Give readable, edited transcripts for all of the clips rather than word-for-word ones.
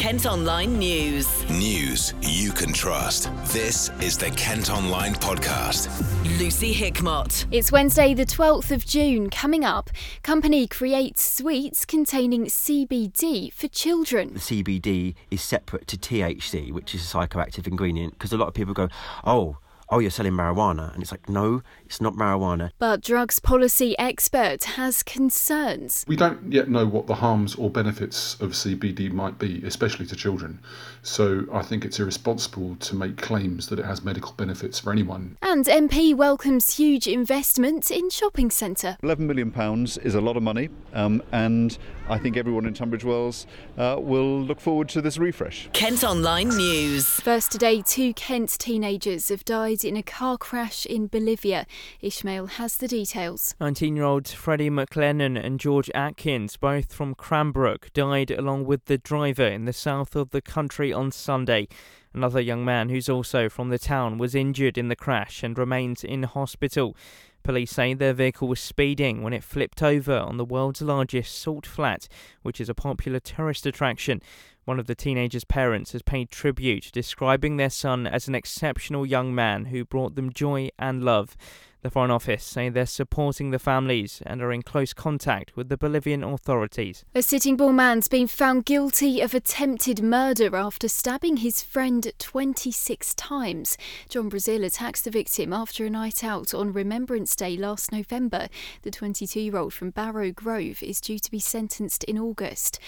Kent Online News. News you can trust. This is the Kent Online Podcast. Lucy Hickmott. It's Wednesday the 12th of June. Coming up, company creates sweets containing CBD for children. The CBD is separate to THC, which is a psychoactive ingredient, because a lot of people go, oh, you're selling marijuana. And it's like, no, it's not marijuana. But drugs policy expert has concerns. We don't yet know what the harms or benefits of CBD might be, especially to children. So I think it's irresponsible to make claims that it has medical benefits for anyone. And MP welcomes huge investment in shopping centre. £11 million is a lot of money, and I think everyone in Tunbridge Wells will look forward to this refresh. Kent Online News. First today, two Kent teenagers have died in a car crash in Bolivia. Ishmael has the details. 19-year-old Freddie MacLennan and George Atkins, both from Cranbrook, died along with the driver in the south of the country on Sunday. Another young man, who's also from the town, was injured in the crash and remains in hospital. Police say their vehicle was speeding when it flipped over on the world's largest salt flat, which is a popular tourist attraction. One of the teenagers' parents has paid tribute, describing their son as an exceptional young man who brought them joy and love. The Foreign Office say they're supporting the families and are in close contact with the Bolivian authorities. A Sittingbourne man's been found guilty of attempted murder after stabbing his friend 26 times. John Brazil attacks the victim after a night out on Remembrance Day last November. The 22-year-old from Barrow Grove is due to be sentenced in August.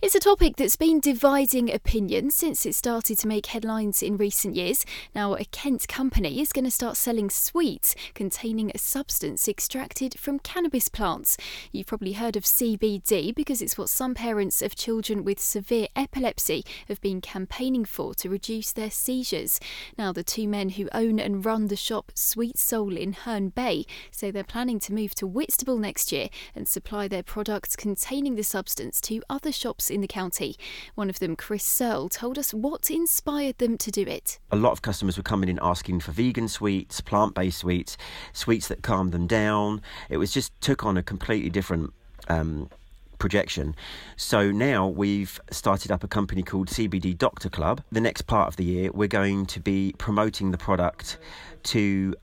It's a topic that's been dividing opinion since it started to make headlines in recent years. Now, a Kent company is going to start selling sweets containing a substance extracted from cannabis plants. You've probably heard of CBD because it's what some parents of children with severe epilepsy have been campaigning for to reduce their seizures. Now, the two men who own and run the shop Sweet Soul in Herne Bay say they're planning to move to Whitstable next year and supply their products containing the substance to other shops in the county. One of them, Chris Searle, told us what inspired them to do it. A lot of customers were coming in asking for vegan sweets, plant-based sweets, sweets that calmed them down. It was just took on a completely different projection. So now we've started up a company called CBD Doctor Club. The next part of the year, we're going to be promoting the product to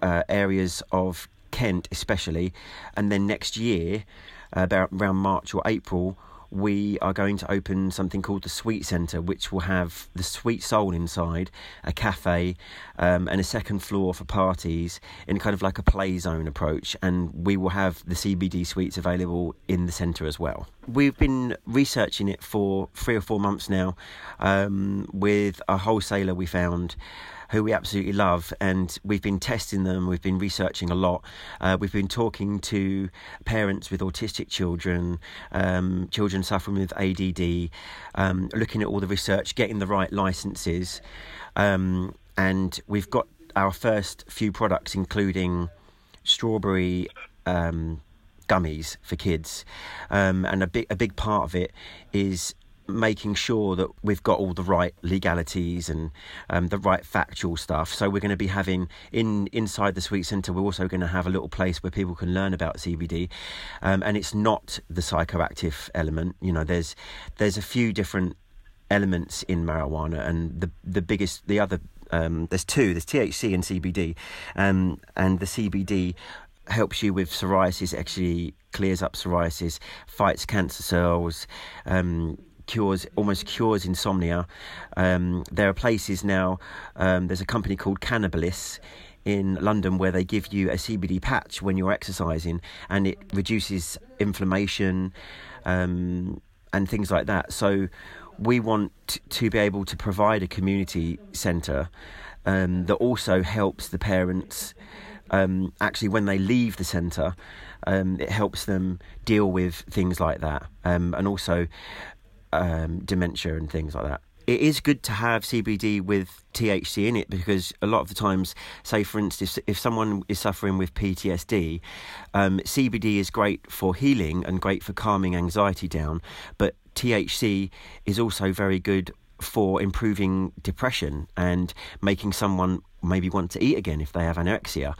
areas of Kent especially. And then next year, about around March or April, we are going to open something called the Sweet Centre, which will have the Sweet Soul inside, a cafe, and a second floor for parties in kind of like a play zone approach. And we will have the CBD sweets available in the centre as well. We've been researching it for 3 or 4 months now with a wholesaler we found who we absolutely love, and we've been testing them, we've been researching a lot, we've been talking to parents with autistic children, children suffering with ADD, looking at all the research, getting the right licenses, and we've got our first few products, including strawberry gummies for kids, and a big part of it is making sure that we've got all the right legalities and the right factual stuff. So we're going to be having inside the Sweet Centre, we're also going to have a little place where people can learn about CBD, and it's not the psychoactive element. You know, there's a few different elements in marijuana, and there's THC and CBD, and the CBD helps you with psoriasis, actually clears up psoriasis, fights cancer cells, cures insomnia. There are places now, there's a company called Cannibalis in London where they give you a CBD patch when you're exercising, and it reduces inflammation and things like that. So we want to be able to provide a community centre that also helps the parents actually when they leave the centre. It helps them deal with things like that, and also dementia and things like that. It is good to have CBD with THC in it, because a lot of the times, say for instance, if someone is suffering with PTSD, CBD is great for healing and great for calming anxiety down, but THC is also very good for improving depression and making someone maybe want to eat again if they have anorexia.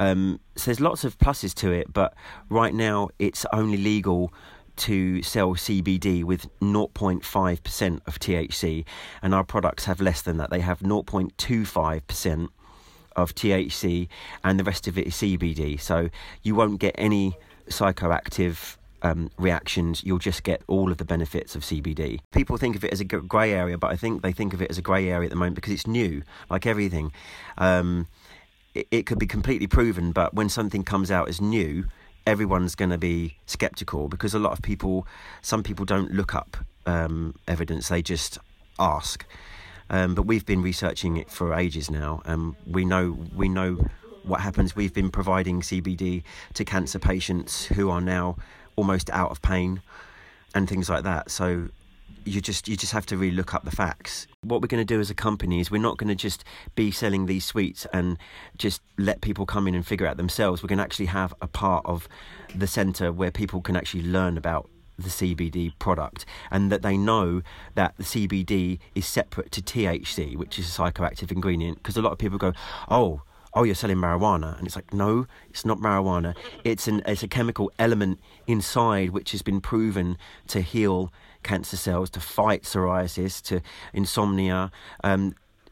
So there's lots of pluses to it, but right now it's only legal to sell CBD with 0.5% of THC, and our products have less than that. They have 0.25% of THC, and the rest of it is CBD. So you won't get any psychoactive reactions. You'll just get all of the benefits of CBD. People think of it as a grey area, but I think they think of it as a grey area at the moment because it's new, like everything. It could be completely proven, but when something comes out as new, everyone's going to be sceptical because some people don't look up evidence, they just ask. But we've been researching it for ages now, and we know what happens. We've been providing CBD to cancer patients who are now almost out of pain and things like that. So you just have to really look up the facts. What we're going to do as a company is we're not going to just be selling these sweets and just let people come in and figure out themselves. We're going to actually have a part of the centre where people can actually learn about the CBD product, and that they know that the CBD is separate to THC, which is a psychoactive ingredient, because a lot of people go, oh, you're selling marijuana. And it's like, no, it's not marijuana. It's a chemical element inside which has been proven to heal cancer cells, to fight psoriasis, to insomnia,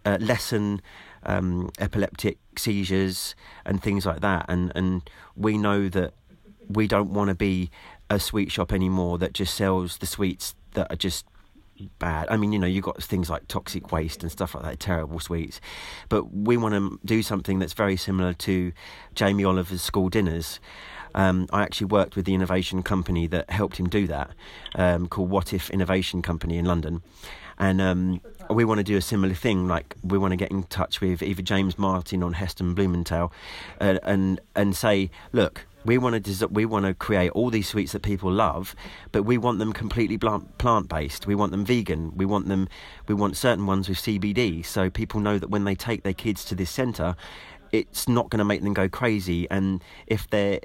lessen epileptic seizures and things like that. And we know that we don't want to be a sweet shop anymore that just sells the sweets that are just bad. I mean, you've got things like toxic waste and stuff like that, terrible sweets. But we want to do something that's very similar to Jamie Oliver's school dinners. I actually worked with the innovation company that helped him do that, called What If Innovation Company in London. And we want to do a similar thing. Like, we want to get in touch with either James Martin or Heston Blumenthal and say, look, we want to create all these sweets that people love, but we want them completely plant-based. We want them vegan. We want certain ones with CBD, so people know that when they take their kids to this centre, it's not going to make them go crazy. And if they're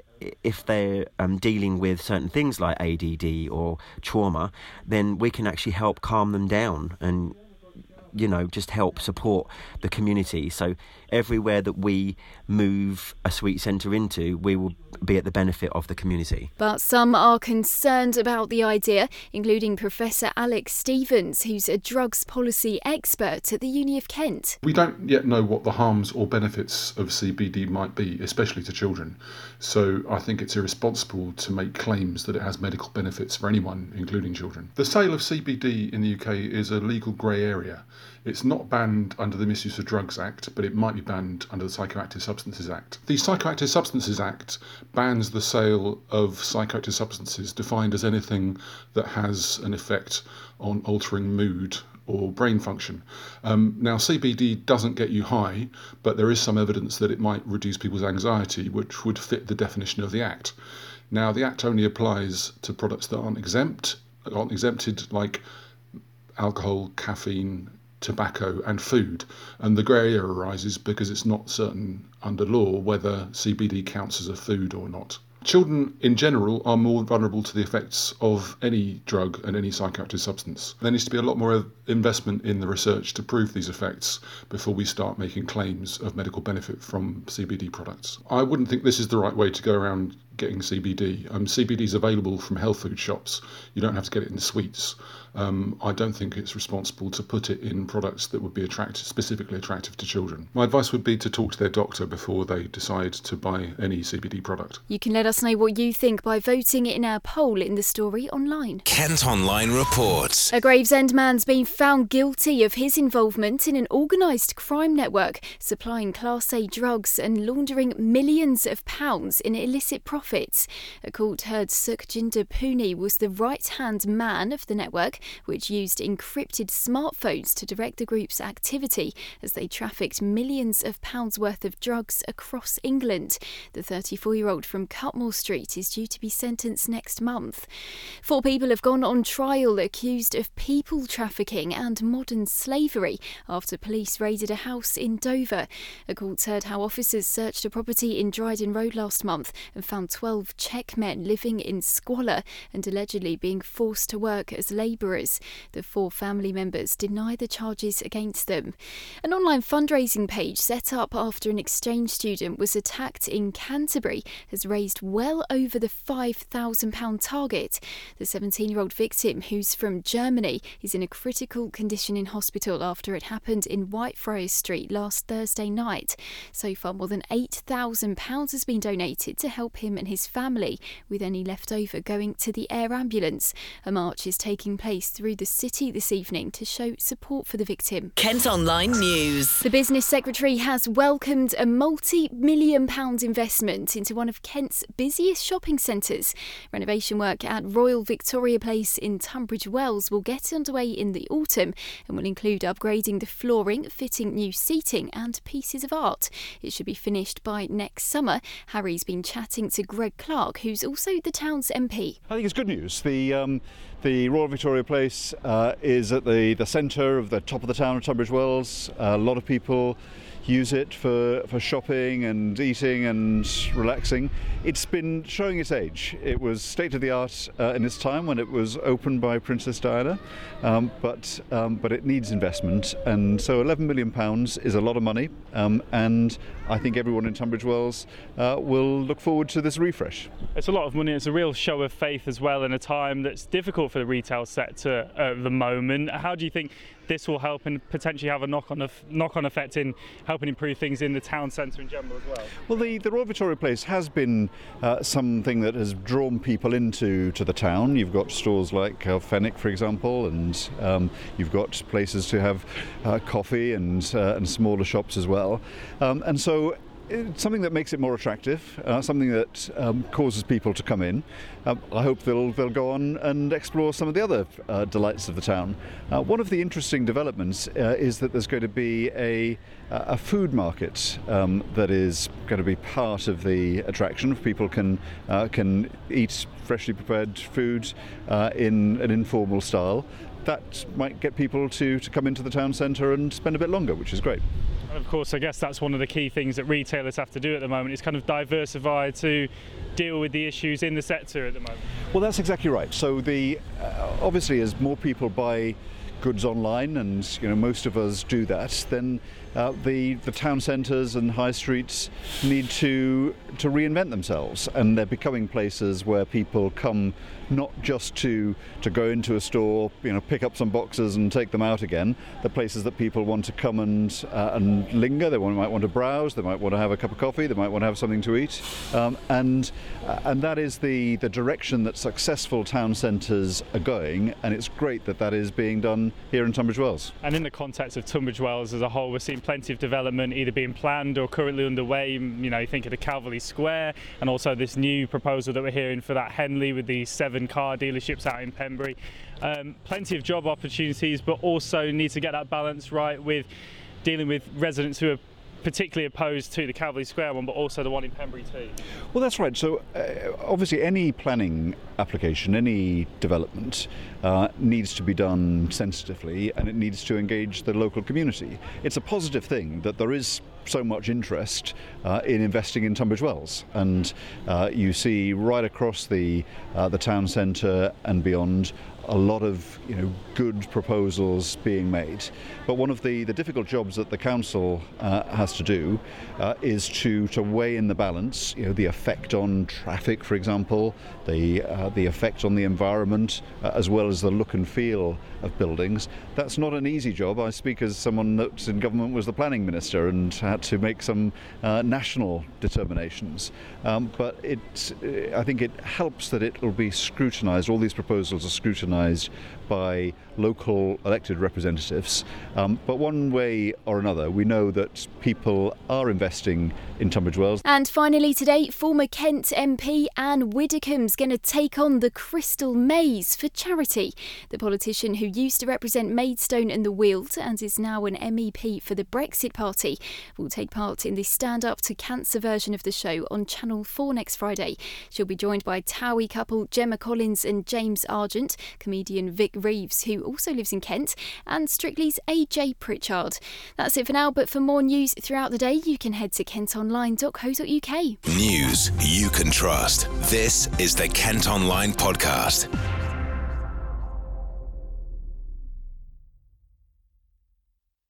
dealing with certain things like ADD or trauma, then we can actually help calm them down and just help support the community. So everywhere that we move a Sweet Centre into, we will be at the benefit of the community. But some are concerned about the idea, including Professor Alex Stevens, who's a drugs policy expert at the Uni of Kent. We don't yet know what the harms or benefits of CBD might be, especially to children. So I think it's irresponsible to make claims that it has medical benefits for anyone, including children. The sale of CBD in the UK is a legal grey area. It's not banned under the Misuse of Drugs Act, but it might be banned under the Psychoactive Substances Act. The Psychoactive Substances Act bans the sale of psychoactive substances defined as anything that has an effect on altering mood or brain function. Now, CBD doesn't get you high, but there is some evidence that it might reduce people's anxiety, which would fit the definition of the Act. Now, the Act only applies to products that aren't exempted, like alcohol, caffeine, tobacco and food, and the grey area arises because it's not certain under law whether CBD counts as a food or not. Children in general are more vulnerable to the effects of any drug and any psychoactive substance. There needs to be a lot more investment in the research to prove these effects before we start making claims of medical benefit from CBD products. I wouldn't think this is the right way to go around getting CBD. CBD is available from health food shops. You don't have to get it in sweets. I don't think it's responsible to put it in products that would be specifically attractive to children. My advice would be to talk to their doctor before they decide to buy any CBD product. You can let us know what you think by voting in our poll in the story online. Kent Online reports. A Gravesend man's been found guilty of his involvement in an organised crime network supplying Class A drugs and laundering millions of pounds in illicit profits. A court heard Sukhjinder Pooni was the right-hand man of the network, which used encrypted smartphones to direct the group's activity as they trafficked millions of pounds worth of drugs across England. The 34-year-old from Cutmore Street is due to be sentenced next month. 4 people have gone on trial accused of people trafficking and modern slavery after police raided a house in Dover. A court heard how officers searched a property in Dryden Road last month and found 12 Czech men living in squalor and allegedly being forced to work as labourers. The four family members deny the charges against them. An online fundraising page set up after an exchange student was attacked in Canterbury has raised well over the £5,000 target. The 17-year-old victim, who's from Germany, is in a critical condition in hospital after it happened in Whitefriars Street last Thursday night. So far, more than £8,000 has been donated to help him and his family, with any left over going to the air ambulance. A march is taking place through the city this evening to show support for the victim. Kent Online News. The business secretary has welcomed a multi-million-pound investment into one of Kent's busiest shopping centres. Renovation work at Royal Victoria Place in Tunbridge Wells will get underway in the autumn and will include upgrading the flooring, fitting new seating and pieces of art. It should be finished by next summer. Harry's been chatting to Greg Clark, who's also the town's MP. I think it's good news. The Royal Victoria Place is at the centre of the top of the town of Tunbridge Wells. A lot of people use it for shopping and eating and relaxing. It's been showing its age. It was state-of-the-art in its time when it was opened by Princess Diana, but it needs investment, and so £11 million is a lot of money, and I think everyone in Tunbridge Wells will look forward to this refresh. It's a lot of money. It's a real show of faith as well in a time that's difficult for the retail sector at the moment. How do you think this will help and potentially have a knock-on effect in helping improve things in the town centre in general as well? Well, the Royal Victoria Place has been something that has drawn people into the town. You've got stores like Fenwick, for example, and you've got places to have coffee and smaller shops as well. And so it's something that makes it more attractive, something that causes people to come in. I hope they'll go on and explore some of the other delights of the town. One of the interesting developments is that there's going to be a food market that is going to be part of the attraction. People can eat freshly prepared food in an informal style. That might get people to come into the town centre and spend a bit longer, which is great. And of course, I guess that's one of the key things that retailers have to do at the moment, is kind of diversify to deal with the issues in the sector at the moment. Well, that's exactly right. So obviously, as more people buy goods online, and most of us do that, then the town centres and high streets need to reinvent themselves, and they're becoming places where people come not just to go into a store, pick up some boxes and take them out again. The places that people want to come and linger. They might want to browse. They might want to have a cup of coffee. They might want to have something to eat. And that is the direction that successful town centres are going, and it's great that is being done here in Tunbridge Wells. And in the context of Tunbridge Wells as a whole, we're seeing plenty of development either being planned or currently underway. You think of the Calvary Square, and also this new proposal that we're hearing for that Henley with the 7 car dealerships out in Pembury. Plenty of job opportunities, but also need to get that balance right with dealing with residents who are particularly opposed to the Calvary Square one, but also the one in Pembury too. Well, that's right. So obviously any planning application, any development needs to be done sensitively, and it needs to engage the local community. It's a positive thing that there is so much interest in investing in Tunbridge Wells, and you see right across the town centre and beyond a lot of good proposals being made. But one of the difficult jobs that the council has to do is to weigh in the balance, the effect on traffic, for example, the effect on the environment, as well as the look and feel of buildings. That's not an easy job. I speak as someone that's in government, was the planning minister, and had to make some national determinations. But I think it helps that it will be scrutinised. All these proposals are scrutinised by local elected representatives, but one way or another we know that people are investing in Tunbridge Wells. And finally today, former Kent MP Anne Widdecombe's going to take on the Crystal Maze for charity. The politician, who used to represent Maidstone and The Weald and is now an MEP for the Brexit party, will take part in the Stand Up to Cancer version of the show on Channel 4 next Friday. She'll be joined by TOWIE couple Gemma Collins and James Argent, comedian Vic Reeves, who also lives in Kent, and Strictly's AJ Pritchard. That's it for now, but for more news throughout the day, you can head to kentonline.co.uk. News you can trust. This is the Kent Online Podcast.